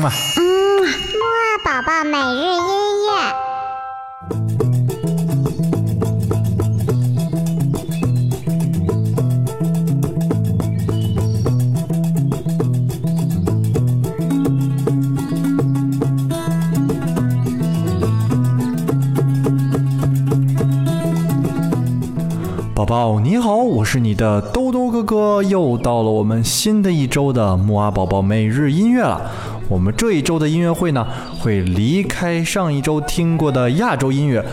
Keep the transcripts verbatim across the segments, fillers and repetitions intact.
嗯啊，嗯，木啊宝宝每日音乐。宝宝你好，我是你的兜兜哥哥，又到了我们新的一周的木阿宝宝每日音乐了。我们这一周的音乐会呢，会离开上一周听过的亚洲音乐，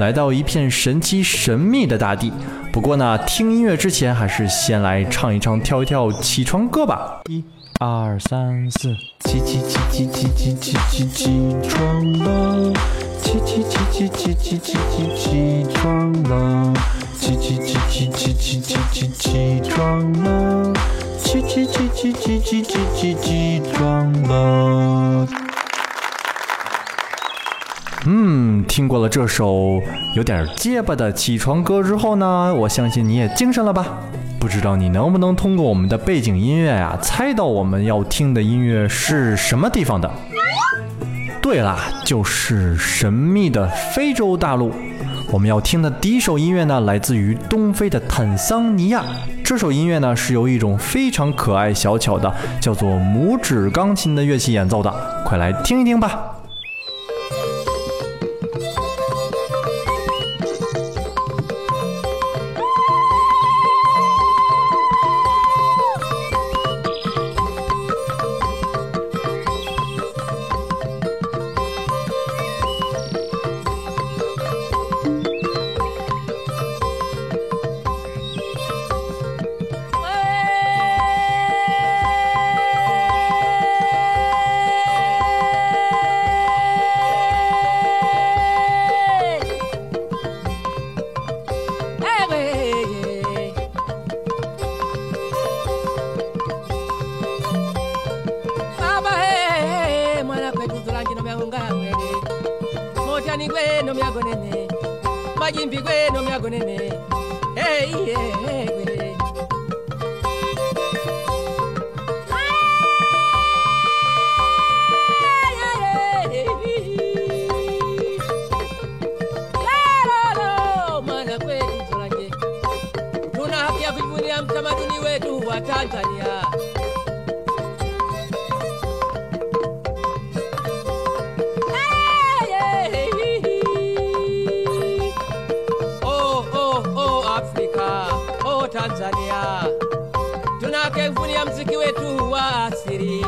来到一片神奇神秘的大地。不过呢，听音乐之前还是先来唱一唱跳一跳起床歌吧。一二三四，起起起起起起起起起床了，起起起起起起起起起床了，起起起起起起起起起床了，起起起起起起起起起床了。嗯，听过了这首有点结巴的起床歌之后呢，我相信你也精神了吧？不知道你能不能通过我们的背景音乐呀、啊，猜到我们要听的音乐是什么地方的？对啦，就是神秘的非洲大陆。我们要听的第一首音乐呢，来自于东非的坦桑尼亚。这首音乐呢，是由一种非常可爱小巧的叫做拇指钢琴的乐器演奏的，快来听一听吧。Tamaduni wetu wa Tanzania oh, oh, oh, Afrika, oh, Tanzania tunakevunia mziki wetu wa asili。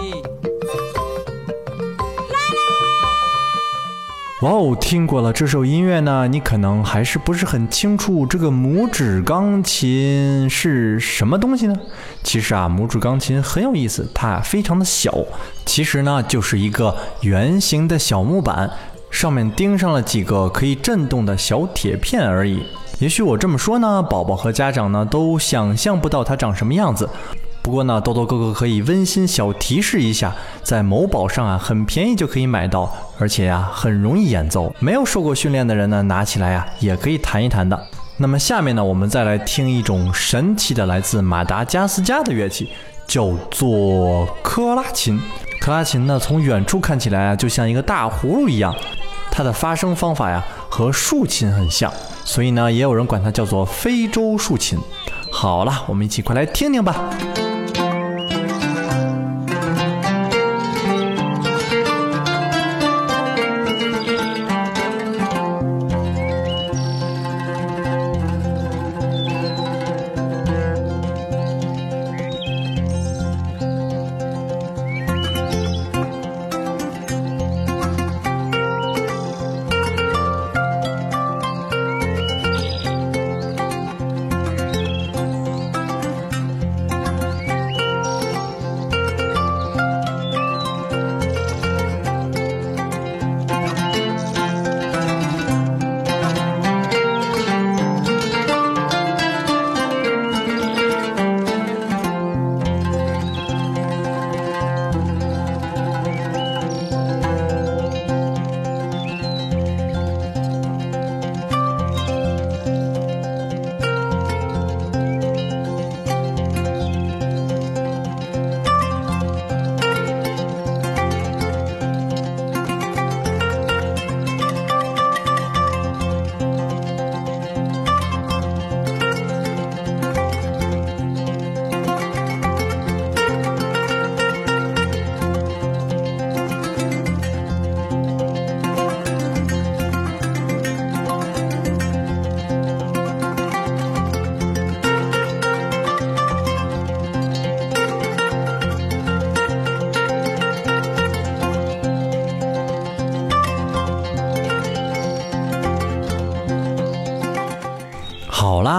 哇哦，听过了这首音乐呢，你可能还是不是很清楚这个拇指钢琴是什么东西呢？其实啊，拇指钢琴很有意思，它非常的小，其实呢就是一个圆形的小木板，上面钉上了几个可以震动的小铁片而已。也许我这么说呢，宝宝和家长呢都想象不到它长什么样子。不过呢，豆豆哥哥可以温馨小提示一下，在某宝上啊很便宜就可以买到，而且啊很容易演奏，没有受过训练的人呢拿起来啊也可以弹一弹的。那么下面呢，我们再来听一种神奇的来自马达加斯加的乐器，叫做科拉琴。科拉琴呢从远处看起来啊就像一个大葫芦一样，它的发声方法呀和竖琴很像，所以呢也有人管它叫做非洲竖琴。好了，我们一起快来听听吧。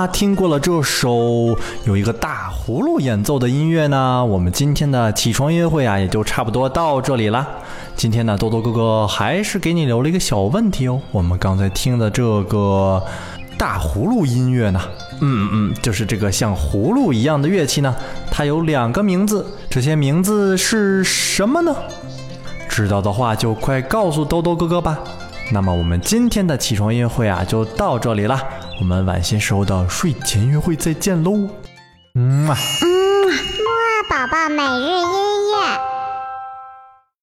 那听过了这首有一个大葫芦演奏的音乐呢，我们今天的起床音乐会啊也就差不多到这里啦。今天呢，多多哥哥还是给你留了一个小问题哦。我们刚才听的这个大葫芦音乐呢，嗯嗯，就是这个像葫芦一样的乐器呢，它有两个名字，这些名字是什么呢？知道的话就快告诉兜兜哥哥吧。那么我们今天的起床音乐会啊就到这里了，我们晚些时候的睡前音乐会再见喽。嗯啊，嗯，木二宝宝每日音乐。